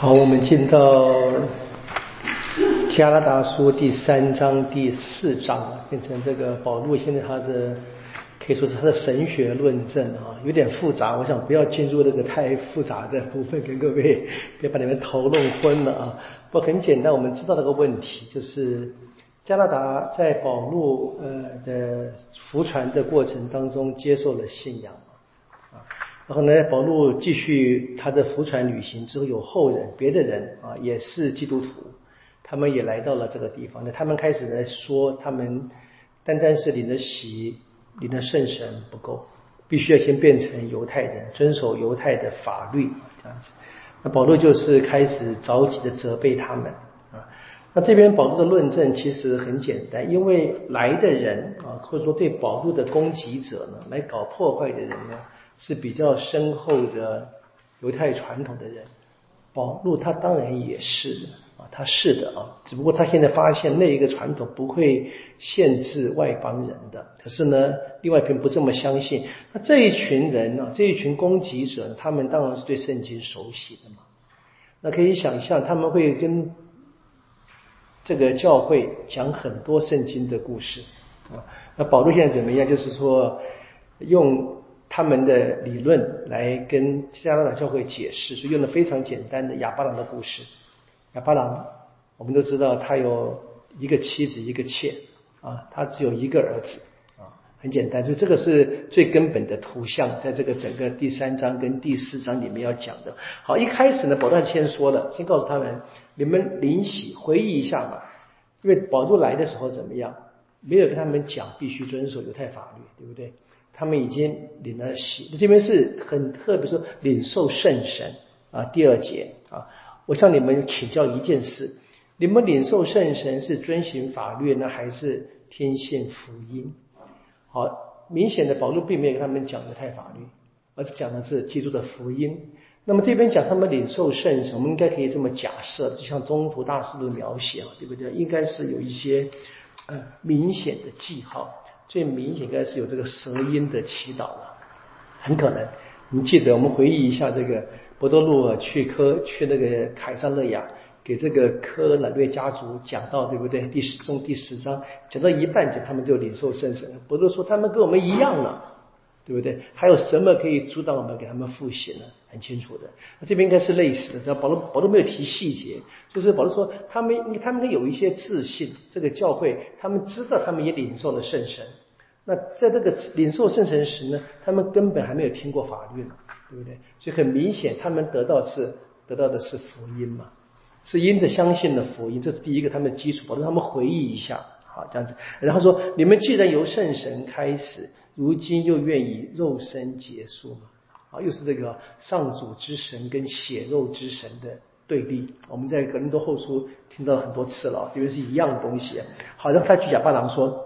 好，我们进到加拉达书第3章第4章，变成这个保罗现在他的可以说是他的神学论证啊，有点复杂，我想不要进入这个太复杂的部分，跟各位别把你们头弄昏了啊。不过很简单，我们知道这个问题，就是加拉达在保罗的服传的过程当中接受了信仰。然后呢，保罗继续他的服传旅行之后，有后人别的人啊，也是基督徒，他们也来到了这个地方。那他们开始呢说，他们单单是领着洗、领着圣神不够，必须要先变成犹太人，遵守犹太的法律这样子。那保罗就是开始着急的责备他们啊。那这边保罗的论证其实很简单，因为来的人啊，或者说对保罗的攻击者呢，来搞破坏的人呢，是比较深厚的犹太传统的人，保罗他当然也是啊，他是的啊，只不过他现在发现那一个传统不会限制外邦人的，可是呢，另外一边不这么相信。那这一群人啊，这一群攻击者，他们当然是对圣经熟悉的嘛。那可以想象，他们会跟这个教会讲很多圣经的故事啊。那保罗现在怎么样？就是说用他们的理论来跟加拉达教会解释，所以用了非常简单的亚巴郎的故事。亚巴郎我们都知道，他有一个妻子一个妾啊，他只有一个儿子啊，很简单。所以这个是最根本的图像，在这个整个第3章跟第4章里面要讲的。好，一开始呢，保罗先说了，先告诉他们，你们灵洗回忆一下嘛，因为保罗来的时候怎么样，没有跟他们讲必须遵守犹太法律，对不对？他们已经领了洗，这边是很特别说领受圣神啊。第2节啊，我向你们请教一件事，你们领受圣神是遵循法律呢，还是听信福音？好，明显的保罗并没有跟他们讲犹太法律，而是讲的是基督的福音。那么这边讲他们领受圣神，我们应该可以这么假设，就像宗徒大师的描写啊，对不对？应该是有一些明显的记号。最明显应该是有这个舌音的祈祷了，很可能。你记得我们回忆一下，这个伯多禄去那个凯撒勒雅给这个科乃略家族讲到，对不对？第10章讲到一半，他们就领受圣神。伯多禄说他们跟我们一样了，对不对？还有什么可以阻挡我们给他们复习呢？很清楚的。这边应该是类似的，保罗没有提细节，就是保罗说他们有一些自信，这个教会他们知道他们也领受了圣神。那在这个领受圣神时呢，他们根本还没有听过法律呢，对不对？所以很明显，他们得到的是福音嘛，是因着相信的福音，这是第一个他们的基础。保罗他们回忆一下，好这样子。然后说，你们既然由圣神开始，如今又愿以肉身结束嘛？啊，又是这个上主之神跟血肉之神的对立。我们在格林多后书听到很多次了，因为是一样的东西。好，让他去亚巴郎说，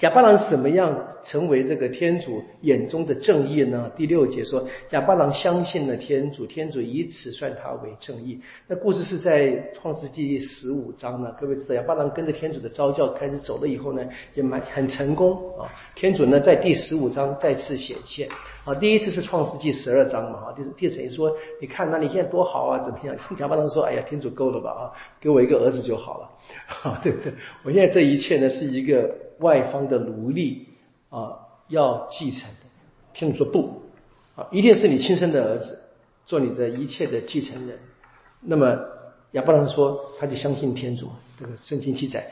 亚巴郎怎么样成为这个天主眼中的正义呢？第6节说，亚巴郎相信了天主，天主以此算他为正义。那故事是在创世纪15章呢。各位知道，亚巴郎跟着天主的召教开始走了以后呢，也很成功啊。天主呢，在第15章再次显现。啊，第一次是创世纪12章嘛，啊，第2次说，你看那你现在多好啊，怎么样？亚巴郎说，哎呀，天主够了吧啊，给我一个儿子就好了，啊，对不对？我现在这一切呢，是一个外方的奴隶啊，要继承的。天主说不啊，一定是你亲生的儿子做你的一切的继承人。那么亚巴郎说，他就相信天主，这个圣经记载，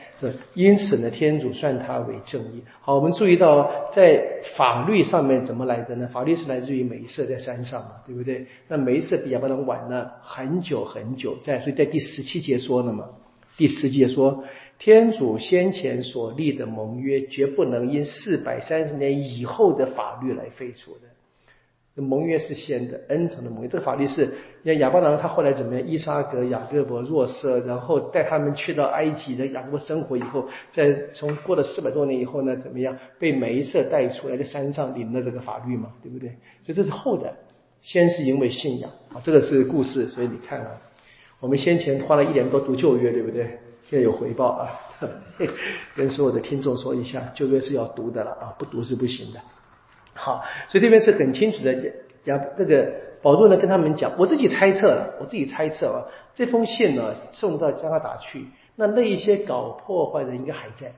因此呢，天主算他为正义。好，我们注意到在法律上面怎么来的呢？法律是来自于梅瑟在山上嘛，对不对？那梅瑟比亚巴郎晚了很久很久，所以在第17节说了嘛。第10节说，天主先前所立的盟约，绝不能因430年以后的法律来废除的。盟约是先的，恩宠的盟约，这个法律是亚巴郎他后来怎么样？伊撒格、雅各伯、若瑟，然后带他们去到埃及的雅各伯生活以后，再从过了400多年以后呢，怎么样被梅瑟带出来的山上领了这个法律嘛，对不对？所以这是后的，先是因为信仰啊，这个是故事。所以你看啊，我们先前花了1年多读旧约，对不对？现在有回报啊，跟所有的听众说一下，旧约是要读的了啊，不读是不行的。好，所以这边是很清楚的，这个保罗呢跟他们讲，我自己猜测啊，这封信呢送到加拿大去，那一些搞破坏的应该还在。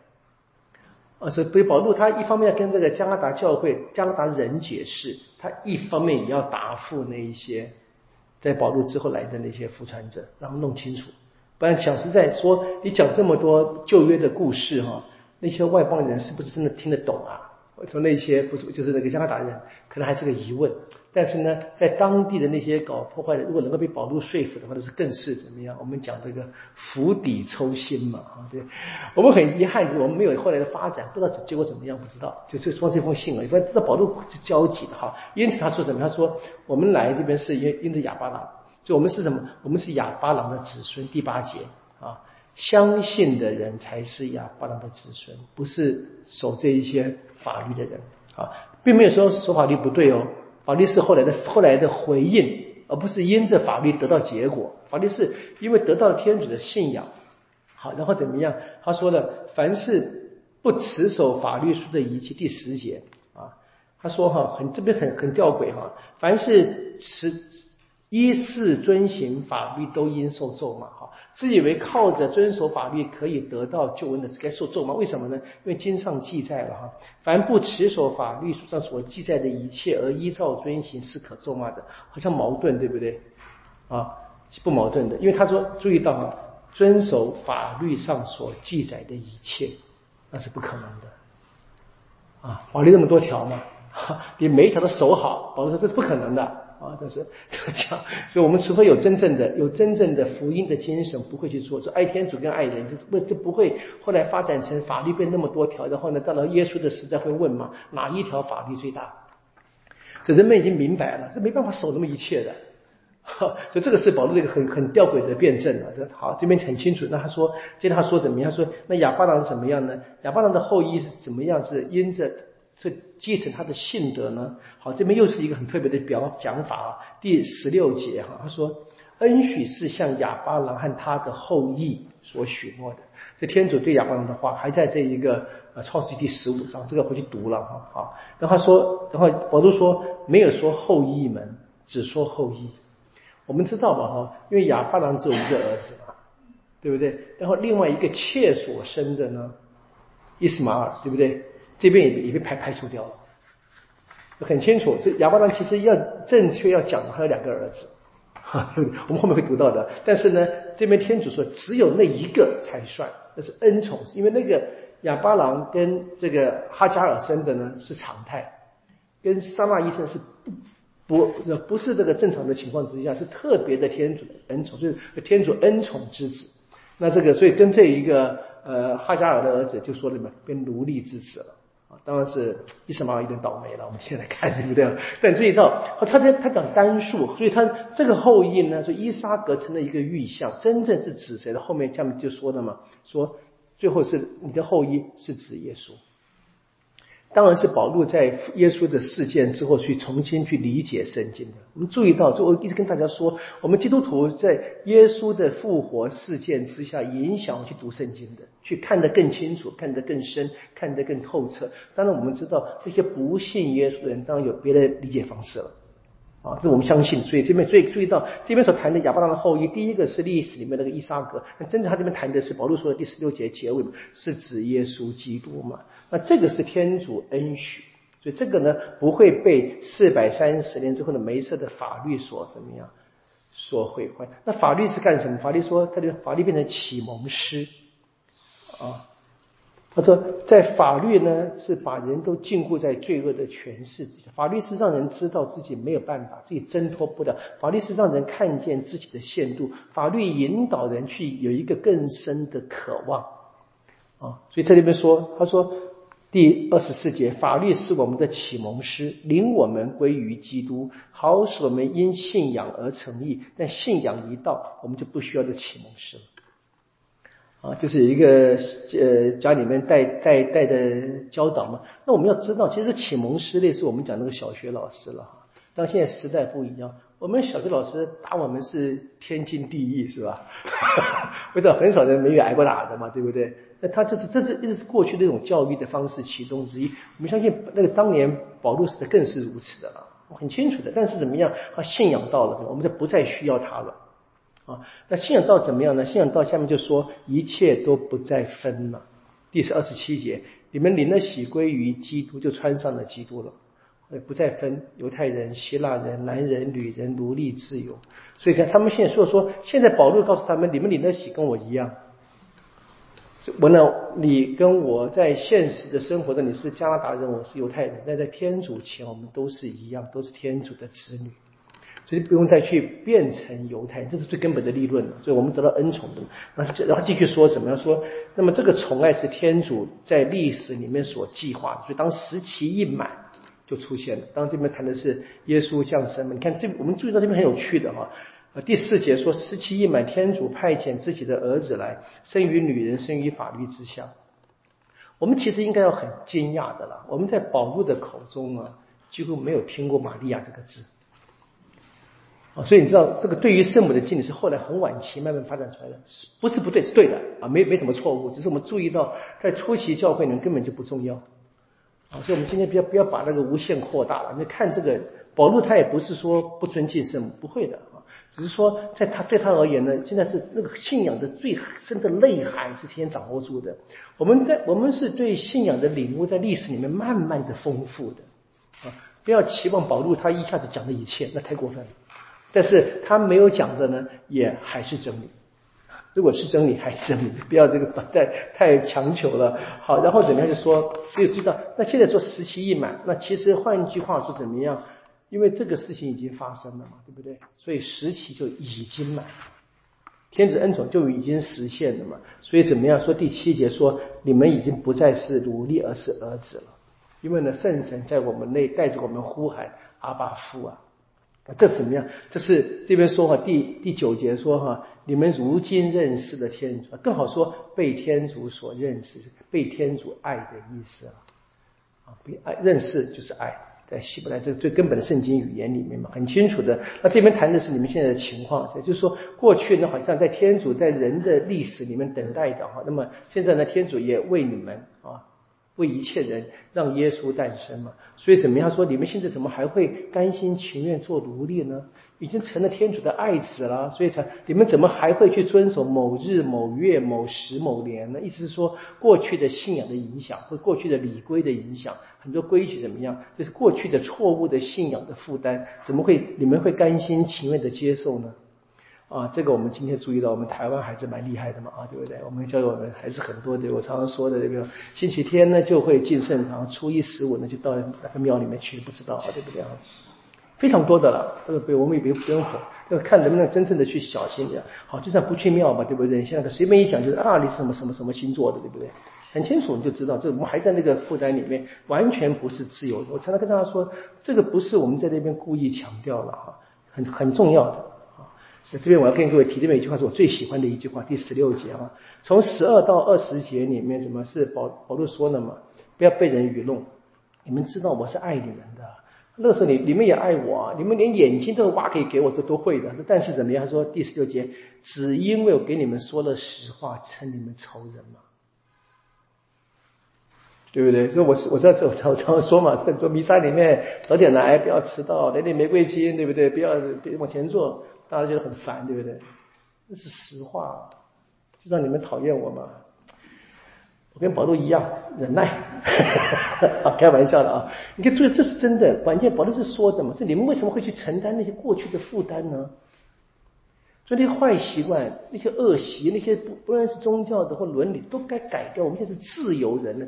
所以保罗他一方面要跟这个加拿大教会、加拿大人解释，他一方面也要答复那一些在保罗之后来的那些服传者，让他们弄清楚。不然讲实在说，你讲这么多旧约的故事哈，那些外邦人是不是真的听得懂啊？我说那些不是，就是那个加拿大人可能还是个疑问。但是呢，在当地的那些搞破坏的，如果能够被保罗说服的话，那是更是怎么样？我们讲这个釜底抽薪嘛，对。我们很遗憾，我们没有后来的发展，不知道结果怎么样，不知道。就是光这封信了，不然知道保罗是焦急的哈。因此他说什么？他说我们来这边是因着亚巴郎，就我们是什么？我们是亚巴郎的子孙。第8节啊，相信的人才是亚巴郎的子孙，不是守这一些法律的人啊，并没有说守法律不对哦。法律是后来的回应，而不是因着法律得到结果。法律是因为得到了天主的信仰。好，然后怎么样？他说了，凡是不持守法律书的遗弃，第10节啊，他说哈，这边很吊诡哈，凡是依事遵行法律都应受咒骂哈。自以为靠着遵守法律可以得到救恩的，该受咒骂。为什么呢？因为经上记载了哈，凡不持守法律书上所记载的一切而依照遵行，是可咒骂的。好像矛盾，对不对啊？不矛盾的，因为他说注意到哈，遵守法律上所记载的一切，那是不可能的啊。法律那么多条嘛，你每一条都守好，保罗说这是不可能的。啊，但是他讲，所以我们除非有真正的福音的精神，不会去做爱天主跟爱人，这不会后来发展成法律变那么多条，然后呢，到了耶稣的时代会问嘛，哪一条法律最大？这人们已经明白了，这没办法守那么一切的。所以这个是保罗的一个很吊诡的辩证了。好，这边很清楚。那他说，接着他说怎么样？他说那亚巴郎怎么样呢？亚巴郎的后裔是怎么样？是因着。所以继承他的信德呢？好，这边又是一个很特别的讲法啊。第16节哈，他说恩许是向亚巴郎和他的后裔所许诺的。这天主对亚巴郎的话，还在这一个创世纪15上，这个回去读了哈。好，然后说，然后保罗说没有说后裔们，只说后裔。我们知道嘛哈，因为亚巴郎只有一个儿子嘛，对不对？然后另外一个妾所生的呢，伊斯玛尔，对不对？这边也被排除掉了，很清楚。所以亚巴郎其实要正确要讲的还有2个儿子，我们后面会读到的。但是呢，这边天主说只有那一个才算，那是恩宠，因为那个亚巴郎跟这个哈加尔生的呢是常态，跟撒拉医生是不是这个正常的情况之下，是特别的天主的恩宠，就是天主恩宠之子。那这个所以跟这一个哈加尔的儿子就说了嘛，变奴隶之子了。当然是伊斯玛有点倒霉了，我们现在看对不对？但注意到他讲单数，所以他这个后裔呢，所以伊撒格成了一个预象，真正是指谁的？后面下面就说了嘛，说最后是你的后裔是指耶稣。当然是保罗在耶稣的事件之后去重新去理解圣经的。我们注意到，就我一直跟大家说，我们基督徒在耶稣的复活事件之下影响去读圣经的，去看得更清楚，看得更深，看得更透彻。当然我们知道那些不信耶稣的人当然有别的理解方式了啊，这我们相信。所以这边，所以注意到这边所谈的亚巴郎的后裔，第一个是历史里面那个伊撒格，那真正他这边谈的是保罗说的第16节结尾是指耶稣基督嘛？那这个是天主恩许，所以这个呢不会被430年之后的梅瑟的法律所怎么样所毁坏。那法律是干什么？法律说他的法律变成启蒙师啊，他说在法律呢是把人都禁锢在罪恶的权势之下，法律是让人知道自己没有办法，自己挣脱不了，法律是让人看见自己的限度，法律引导人去有一个更深的渴望啊。所以在这边说，他说第24节，法律是我们的启蒙师，领我们归于基督，好使我们因信仰而成义。但信仰一到，我们就不需要这启蒙师了啊，就是有一个家里面带的教导嘛。那我们要知道，其实启蒙师类似我们讲那个小学老师了哈。但现在时代不一样，我们小学老师打我们是天经地义，是吧？为什么很少人没有挨过打的嘛，对不对？那他就是这是过去那种教育的方式其中之一。我们相信那个当年保罗时代更是如此的了。很清楚的。但是怎么样，他信仰到了，我们就不再需要他了啊。那信仰到怎么样呢？信仰到下面就说一切都不再分了。第27节，你们领了喜归于基督，就穿上了基督了，不再分犹太人、希腊人、男人、女人、奴隶、自由。所以他们现在说，现在保罗告诉他们，你们领的洗跟我一样。我呢，你跟我在现实的生活中，你是加拿大人，我是犹太人，但在天主前我们都是一样，都是天主的子女，所以不用再去变成犹太人，这是最根本的立论。所以我们得到恩宠的。然后继续说怎么样，说那么这个宠爱是天主在历史里面所计划的，所以当时期一满就出现了。当这边谈的是耶稣降生嘛，你看这我们注意到这边很有趣的哈。第4节说，时期一满，天主派遣自己的儿子来，生于女人，生于法律之下。我们其实应该要很惊讶的了，我们在保禄的口中啊，几乎没有听过玛利亚这个字。所以你知道这个对于圣母的敬礼是后来很晚期慢慢发展出来的，不是不对，是对的啊，没什么错误，只是我们注意到在初期教会里面根本就不重要。所以我们今天不要把那个无限扩大了。你看这个保禄，他也不是说不尊敬圣母，不会的，只是说在他对他而言呢，现在是那个信仰的最深的内涵是先掌握住的。我们是对信仰的领悟在历史里面慢慢的丰富的啊，不要期望保禄他一下子讲的一切，那太过分了。但是他没有讲的呢，也还是真理。如果是真理还是真理，不要这个太强求了。好，然后怎么样就说，所以知道那现在说时期一满，那其实换一句话说怎么样，因为这个事情已经发生了嘛，对不对？所以时期就已经满了，天主恩宠就已经实现了嘛。所以怎么样说，第7节说你们已经不再是奴隶而是儿子了，因为呢圣神在我们内带着我们呼喊阿爸父啊。这是怎么样？这是这边说第9节说你们如今认识了天主，更好说被天主所认识，被天主爱的意思啊。认识就是爱，在希伯来这个最根本的圣经语言里面嘛，很清楚的。那这边谈的是你们现在的情况，也就是说过去呢好像在天主在人的历史里面等待的那么现在呢天主也为你们啊，为一切人让耶稣诞生嘛。所以怎么样说，你们现在怎么还会甘心情愿做奴隶呢？已经成了天主的爱子了，所以你们怎么还会去遵守某日某月某时某年呢？意思是说过去的信仰的影响，或过去的礼规的影响，很多规矩怎么样，就是过去的错误的信仰的负担，怎么会你们会甘心情愿的接受呢？啊，这个我们今天注意到，我们台湾还是蛮厉害的嘛，啊，对不对？我们教育我们还是很多的。我常常说的，这个星期天呢就会进圣堂，初一15呢就到那个庙里面去，不知道啊，对不对啊？非常多的了，我们也不用吼，要看能不能真正的去小心点。好，就算不去庙吧，对不对？现在随便一讲就是啊，你是什么什么什么星座的，对不对？很清楚你就知道，这我们还在那个负担里面，完全不是自由的。我常常跟大家说，这个不是我们在那边故意强调了啊，很重要的。这边我要跟各位提这边一句话，是我最喜欢的一句话，第16节啊，从12到20节里面，怎么是保禄说了嘛？不要被人愚弄，你们知道我是爱你们的，那个时候你们也爱我啊，你们连眼睛都挖可以给我都会的。但是怎么样？他说第16节，只因为我给你们说了实话，称你们仇人嘛，对不对？所以我在这常说嘛，在做弥撒里面早点来，不要迟到，来点玫瑰金，对不对？别往前坐。大家觉得很烦，对不对？那是实话，就让你们讨厌我嘛。我跟保禄一样忍耐啊，开玩笑的啊。你看，这是真的。关键保禄是说的嘛，这你们为什么会去承担那些过去的负担呢？所以那些坏习惯、那些恶习、那些不论是宗教的或伦理，都该改掉。我们现在是自由人了，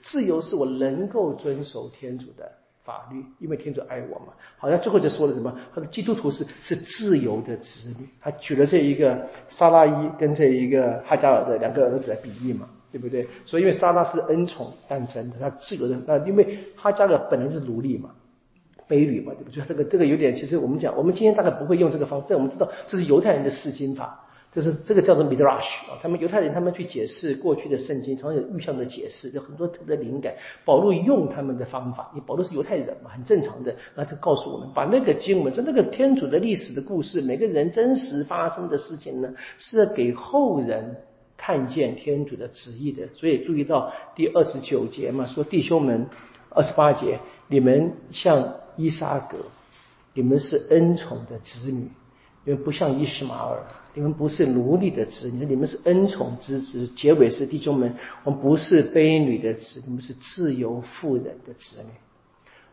自由是我能够遵守天主的法律，因为天主爱我嘛。好像最后就说了什么，他的基督徒是自由的子女，他举了这一个撒拉伊跟这一个哈加尔的两个儿子来比喻嘛，对不对？所以因为撒拉是恩宠诞生的，他自由的，那因为哈加尔本来是奴隶嘛，卑女嘛，对不对？这个有点，其实我们讲，我们今天大概不会用这个方式，但我们知道这是犹太人的释经法，这个叫做 Midrash 啊，他们犹太人他们去解释过去的圣经，常常有预象的解释，有很多特别的灵感。保禄用他们的方法，因为保禄是犹太人嘛，很正常的，那就告诉我们，把那个经文，就那个天主的历史的故事，每个人真实发生的事情呢，是给后人看见天主的旨意的。所以注意到第29节嘛，说弟兄们，28节，你们像伊撒格，你们是恩宠的子女，你们不像伊斯玛尔，你们不是奴隶的子女，你们是恩宠之子。结尾是弟兄们，我们不是卑女的子，你们是自由妇人的子女。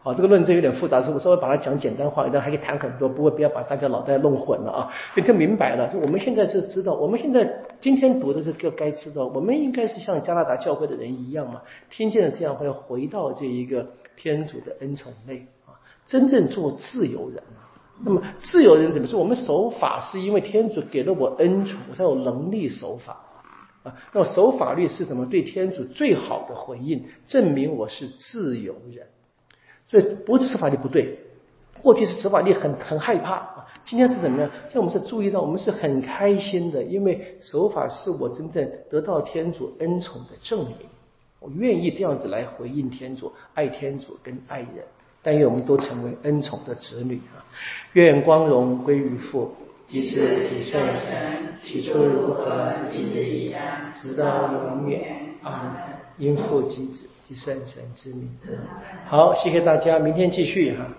好，这个论证有点复杂，所以我稍微把它讲简单化，但还可以谈很多，不过不要把大家脑袋弄混了啊！你就明白了，就我们现在就知道，我们现在今天读的这个该知道，我们应该是像加拿大教会的人一样嘛，听见了这样会回到这一个天主的恩宠内啊，真正做自由人啊。那么自由人怎么说？我们守法是因为天主给了我恩宠，我才有能力守法啊。那我守法律是什么？对天主最好的回应，证明我是自由人。所以不是执法力不对，过去是执法力很害怕啊，今天是怎么样？现在我们是注意到，我们是很开心的，因为守法是我真正得到天主恩宠的证明，我愿意这样子来回应天主，爱天主跟爱人。但愿我们都成为恩宠的子女啊！愿光荣归于父，及子及圣神，起初如何，今日亦然，直到永远，阿们。因父及子及圣神之名。好，谢谢大家，明天继续哈。